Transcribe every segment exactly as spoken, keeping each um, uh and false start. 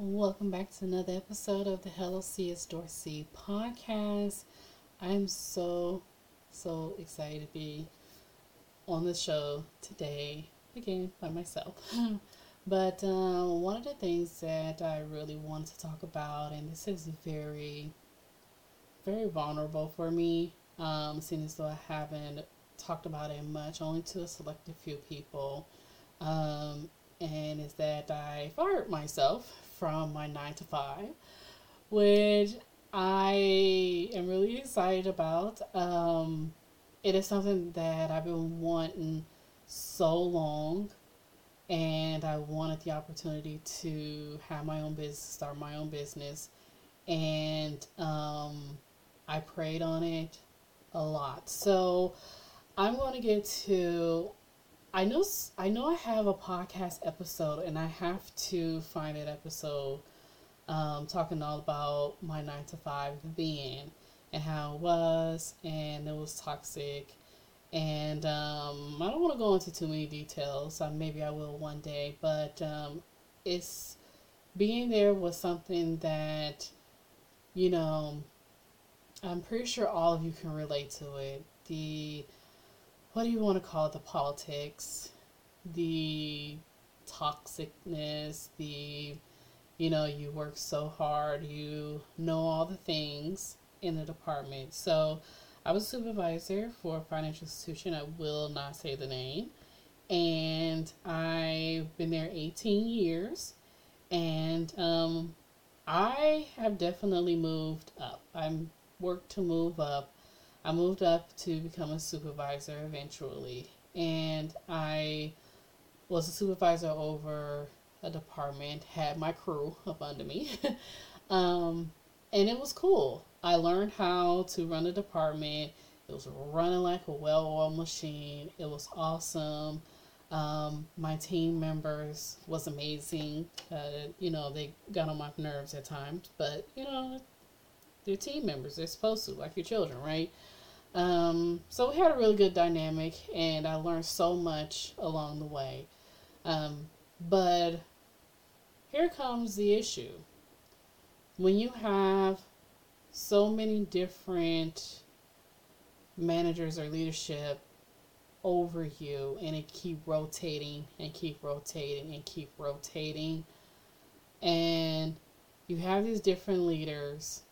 Welcome back to another episode of the Hello, C S. Dorsey podcast. I'm so, so excited to be on the show today, again, by myself. But um, one of the things that I really wanted to talk about, and this is very, very vulnerable for me, um, seeing as though I haven't talked about it much, only to a selective few people, um, and is that I fired myself from my nine to five, which I am really excited about. Um, it is something that I've been wanting so long, and I wanted the opportunity to have my own business, start my own business, and um, I prayed on it a lot. So I'm going to get to I know I know I have a podcast episode, and I have to find an episode um, talking all about my nine to five being and how it was, and it was toxic, and um, I don't want to go into too many details, so maybe I will one day, but um, it's being there was something that, you know, I'm pretty sure all of you can relate to it. The What do you want to call it? The politics, the toxicness, the, you know, you work so hard, you know all the things in the department. So I was a supervisor for a financial institution. I will not say the name. And I've been there eighteen years. And um, I have definitely moved up. I'm worked to move up. I moved up to become a supervisor eventually, and I was a supervisor over a department, had my crew up under me, um, and it was cool. I learned how to run a department. It was running like a well-oiled machine. It was awesome. Um, my team members was amazing. Uh, you know, they got on my nerves at times, but, you know, they're team members. They're supposed to, like your children, right? Um, so we had a really good dynamic, and I learned so much along the way. Um, but here comes the issue. When you have so many different managers or leadership over you, and it keep rotating and keep rotating and keep rotating, and you have these different leaders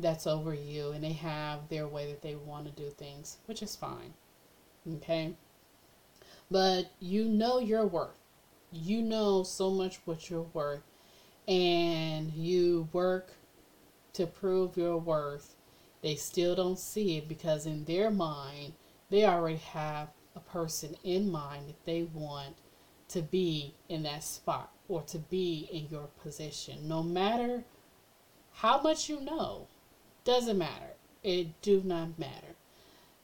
that's over you, and they have their way that they want to do things, which is fine, okay? But you know your worth. You know so much what you're worth, and you work to prove your worth. They still don't see it because in their mind, they already have a person in mind that they want to be in that spot or to be in your position. No matter how much you know, doesn't matter. It do not matter.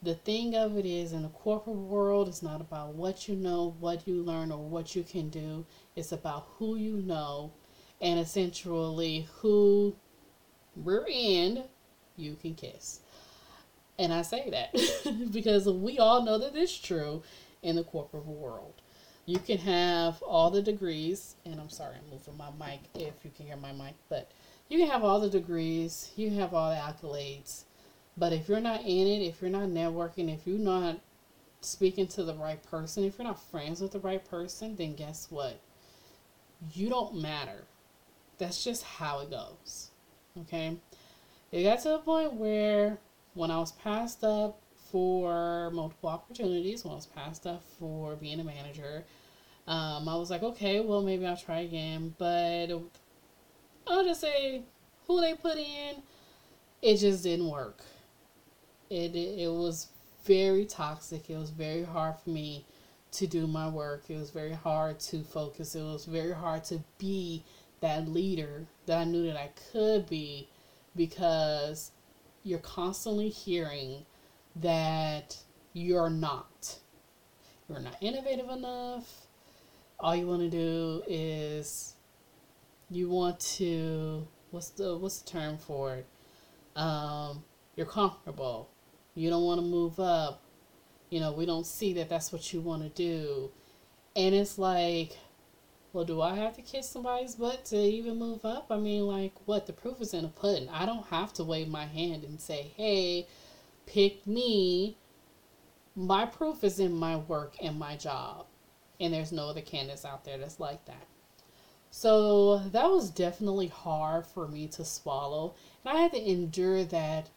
The thing of it is, in the corporate world, it's not about what you know, what you learn, or what you can do. It's about who you know, and essentially who rear end you can kiss. And I say that because we all know that it's true in the corporate world. You can have all the degrees, and I'm sorry, I'm moving my mic if you can hear my mic, but you can have all the degrees, you can have all the accolades, but if you're not in it, if you're not networking, if you're not speaking to the right person, if you're not friends with the right person, then guess what? You don't matter. That's just how it goes, okay? It got to the point where when I was passed up for multiple opportunities, when I was passed up for being a manager, um, I was like, okay, well, maybe I'll try again, but I'll just say who they put in, it just didn't work. It, it it was very toxic. It was very hard for me to do my work. It was very hard to focus. It was very hard to be that leader that I knew that I could be, because you're constantly hearing that you're not. You're not innovative enough. All you want to do is You want to, what's the what's the term for it? Um, you're comfortable. You don't want to move up. You know, we don't see that that's what you want to do. And it's like, well, do I have to kiss somebody's butt to even move up? I mean, like, what? The proof is in the pudding. I don't have to wave my hand and say, hey, pick me. My proof is in my work and my job. And there's no other candidates out there that's like that. So that was definitely hard for me to swallow. And I had to endure that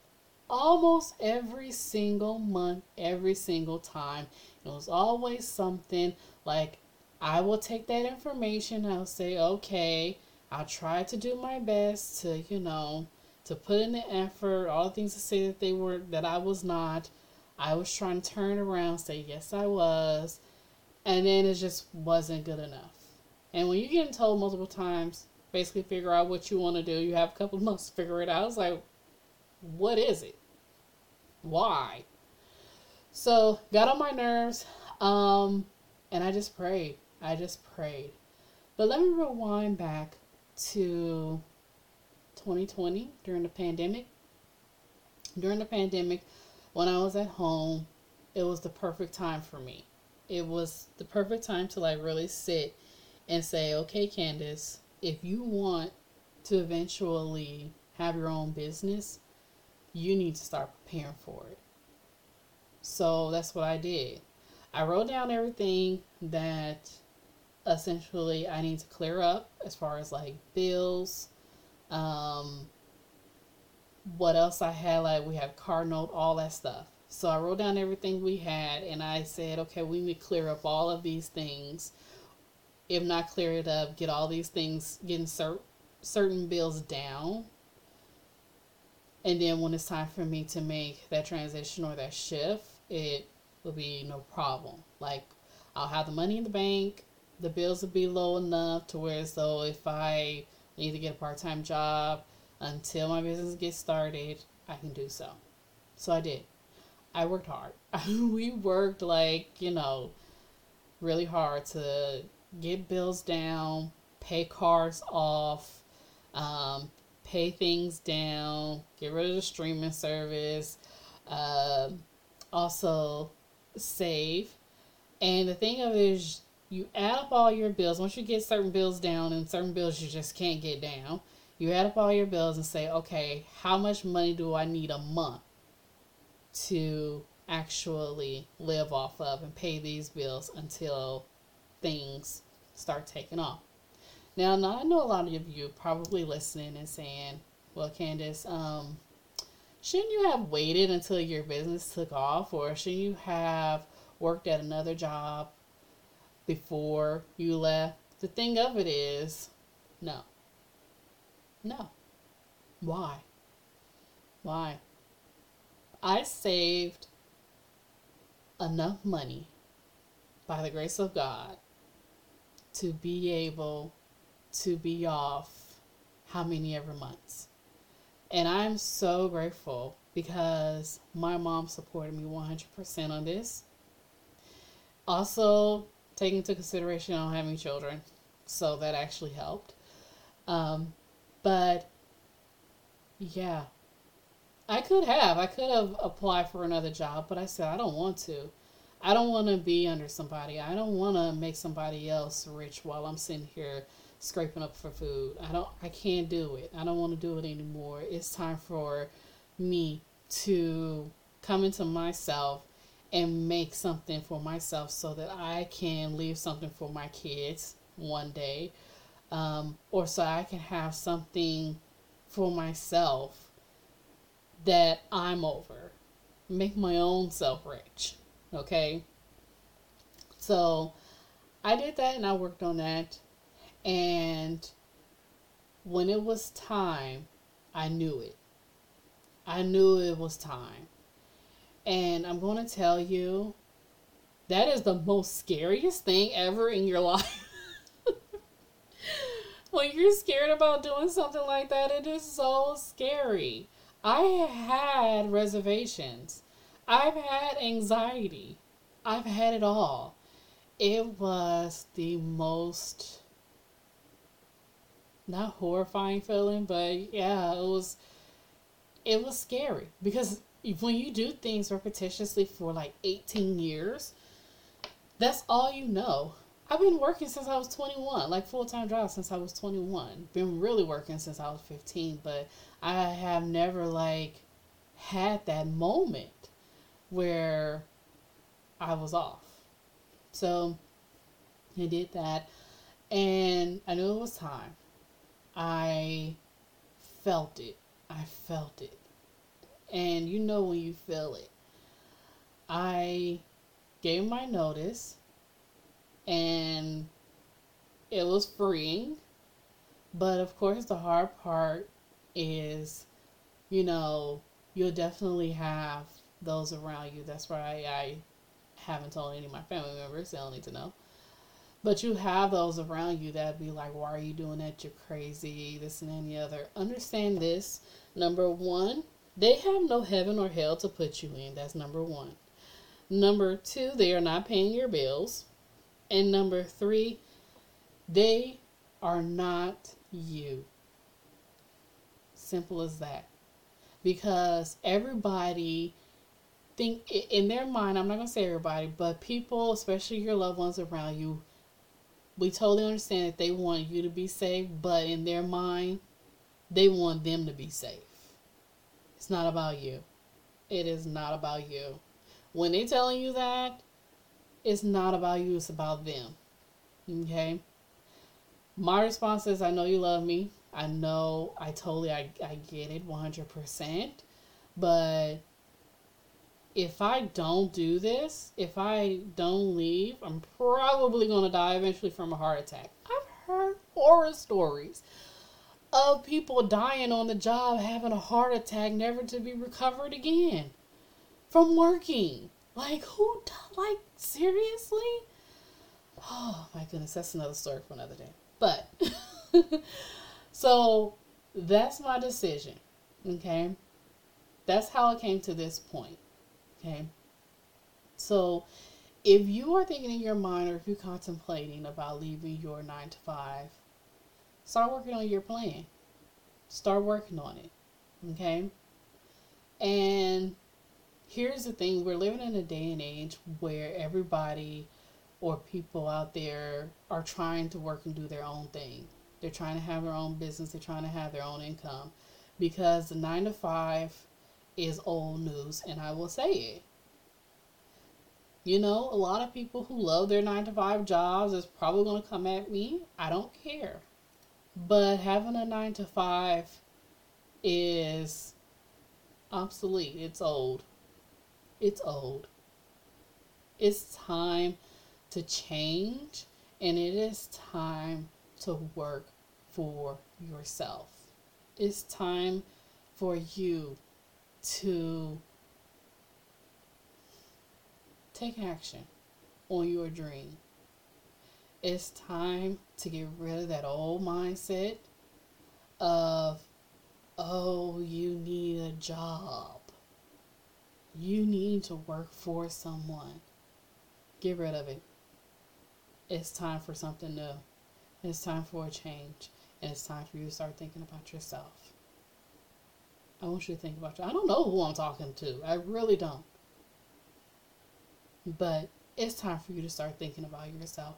almost every single month, every single time. It was always something like, I will take that information. I'll say, okay, I'll try to do my best to, you know, to put in the effort, all the things to say that they were, that I was not. I was trying to turn around, say, yes, I was. And then it just wasn't good enough. And when you're getting told multiple times, basically figure out what you want to do. You have a couple of months to figure it out. I was like, what is it? Why? So, got on my nerves. Um, and I just prayed. I just prayed. But let me rewind back to twenty twenty during the pandemic. During the pandemic, when I was at home, it was the perfect time for me. It was the perfect time to like really sit and say, okay, Candace, if you want to eventually have your own business, you need to start preparing for it. So that's what I did. I wrote down everything that essentially I need to clear up as far as like bills, um, what else I had, like we have car note, all that stuff. So I wrote down everything we had and I said, okay, we need to clear up all of these things. If not clear it up, get all these things, getting cert- certain bills down. And then when it's time for me to make that transition or that shift, it will be no problem. Like, I'll have the money in the bank. The bills will be low enough to where, so if I need to get a part-time job until my business gets started, I can do so. So I did. I worked hard. We worked, like, you know, really hard to get bills down, pay cars off, um, pay things down, get rid of the streaming service, uh, also save. And the thing of it is, you add up all your bills. Once you get certain bills down and certain bills you just can't get down, you add up all your bills and say, okay, how much money do I need a month to actually live off of and pay these bills until things start taking off. Now, now I know a lot of you probably listening and saying, well, Candace, um, shouldn't you have waited until your business took off, or shouldn't you have worked at another job before you left? The thing of it is, no. No. Why? Why? I saved enough money by the grace of God to be able to be off how many ever months. And I'm so grateful because my mom supported me one hundred percent on this. Also, taking into consideration I don't have any children, so that actually helped. Um, but yeah, I could have. I could have applied for another job, but I said I don't want to. I don't want to be under somebody. I don't want to make somebody else rich while I'm sitting here scraping up for food. I don't, I can't do it. I don't want to do it anymore. It's time for me to come into myself and make something for myself so that I can leave something for my kids one day. Um, or so I can have something for myself that I'm over. Make my own self rich. Okay, so I did that and I worked on that, and when it was time, I knew it. I knew it was time, and I'm going to tell you, that is the most scariest thing ever in your life. When you're scared about doing something like that, it is so scary. I had reservations. I've had anxiety. I've had it all. It was the most, not horrifying feeling, but yeah, it was, it was scary. Because when you do things repetitiously for like eighteen years, that's all you know. I've been working since I was twenty-one, like full-time job since I was twenty-one. Been really working since I was fifteen, but I have never like had that moment where I was off. So I did that and I knew it was time. I felt it. I felt it. And you know when you feel it. I gave my notice and it was freeing. But of course the hard part is, you know, you'll definitely have those around you. That's why I haven't told any of my family members. They don't need to know. But you have those around you that be like, why are you doing that? You're crazy, this and any other. Understand this. Number one, they have no heaven or hell to put you in. That's number one. Number two, they are not paying your bills. And number three, they are not you. Simple as that. Because everybody think in their mind, I'm not going to say everybody, but people, especially your loved ones around you, we totally understand that they want you to be safe, but in their mind, they want them to be safe. It's not about you. It is not about you. When they're telling you that, it's not about you, it's about them. Okay? My response is, I know you love me. I know, I totally, I, I get it one hundred percent, but if I don't do this, if I don't leave, I'm probably going to die eventually from a heart attack. I've heard horror stories of people dying on the job, having a heart attack, never to be recovered again from working. Like, who, like, seriously? Oh, my goodness, that's another story for another day. But, so, that's my decision, okay? That's how it came to this point. Okay, so if you are thinking in your mind or if you're contemplating about leaving your nine to five, start working on your plan. Start working on it. Okay, and here's the thing. We're living in a day and age where everybody or people out there are trying to work and do their own thing. They're trying to have their own business. They're trying to have their own income because the nine to five is old news, and I will say it. You know, a lot of people who love their nine to five jobs is probably going to come at me. I don't care. But having a nine to five is obsolete. It's old. It's old. It's time to change, and it is time to work for yourself. It's time for you to take action on your dream. It's time to get rid of that old mindset of, oh, you need a job. You need to work for someone. Get rid of it. It's time for something new. It's time for a change. And it's time for you to start thinking about yourself. I want you to think about you. I don't know who I'm talking to. I really don't. But it's time for you to start thinking about yourself.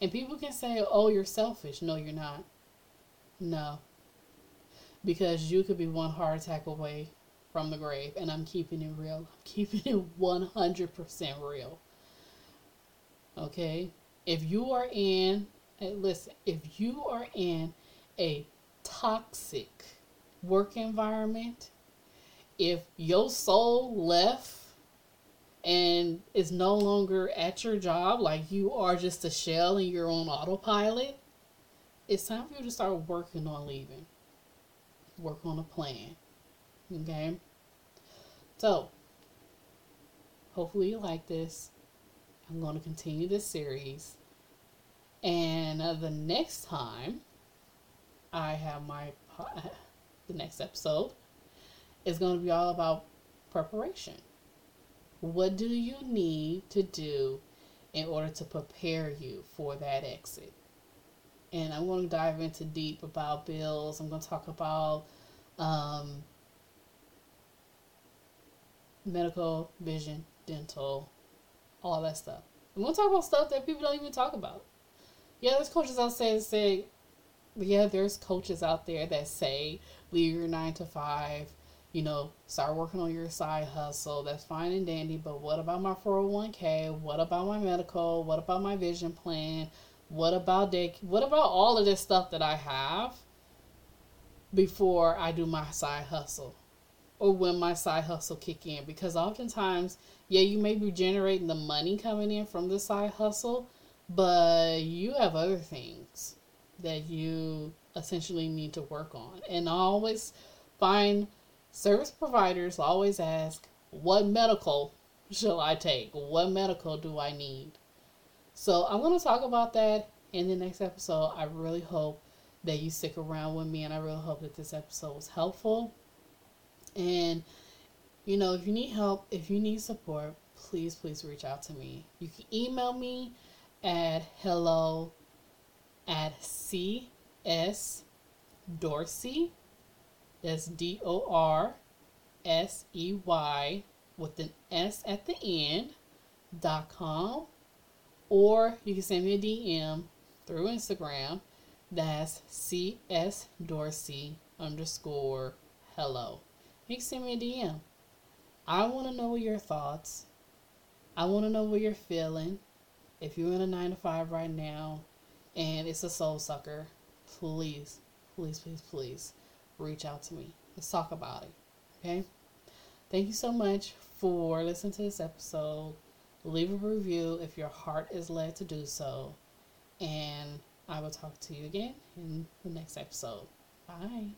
And people can say, oh, you're selfish. No, you're not. No. Because you could be one heart attack away from the grave. And I'm keeping it real. I'm keeping it one hundred percent real. Okay? If you are in, listen, if you are in a toxic work environment, if your soul left and is no longer at your job, like you are just a shell in your own autopilot, it's time for you to start working on leaving. Work on a plan. Okay? So, hopefully you like this. I'm going to continue this series. And uh, the next time I have my po- The next episode is going to be all about preparation. What do you need to do in order to prepare you for that exit? And I'm going to dive into deep about bills. I'm going to talk about um, medical, vision, dental, all that stuff. I'm going to talk about stuff that people don't even talk about. yeah, there's coaches out there that say, yeah, there's coaches out there that say, leave your nine to five, you know, start working on your side hustle. That's fine and dandy, but what about my four oh one k? What about my medical? What about my vision plan? What about day? What about all of this stuff that I have before I do my side hustle? Or when my side hustle kick in? Because oftentimes, yeah, you may be generating the money coming in from the side hustle, but you have other things that you essentially need to work on. And I always find service providers always ask, what medical shall I take? What medical do I need? So I'm going to talk about that in the next episode. I really hope that you stick around with me, and I really hope that this episode was helpful. And, you know, if you need help, if you need support, please, please reach out to me. You can email me at hello at csdorsey, that's D O R S E Y with an S at the end, dot com. Or you can send me a D M through Instagram, that's csdorsey underscore hello. You can send me a D M. I want to know your thoughts. I want to know what you're feeling. If you're in a nine to five right now, and it's a soul sucker, please, please, please, please reach out to me. Let's talk about it, okay? Thank you so much for listening to this episode. Leave a review if your heart is led to do so. And I will talk to you again in the next episode. Bye.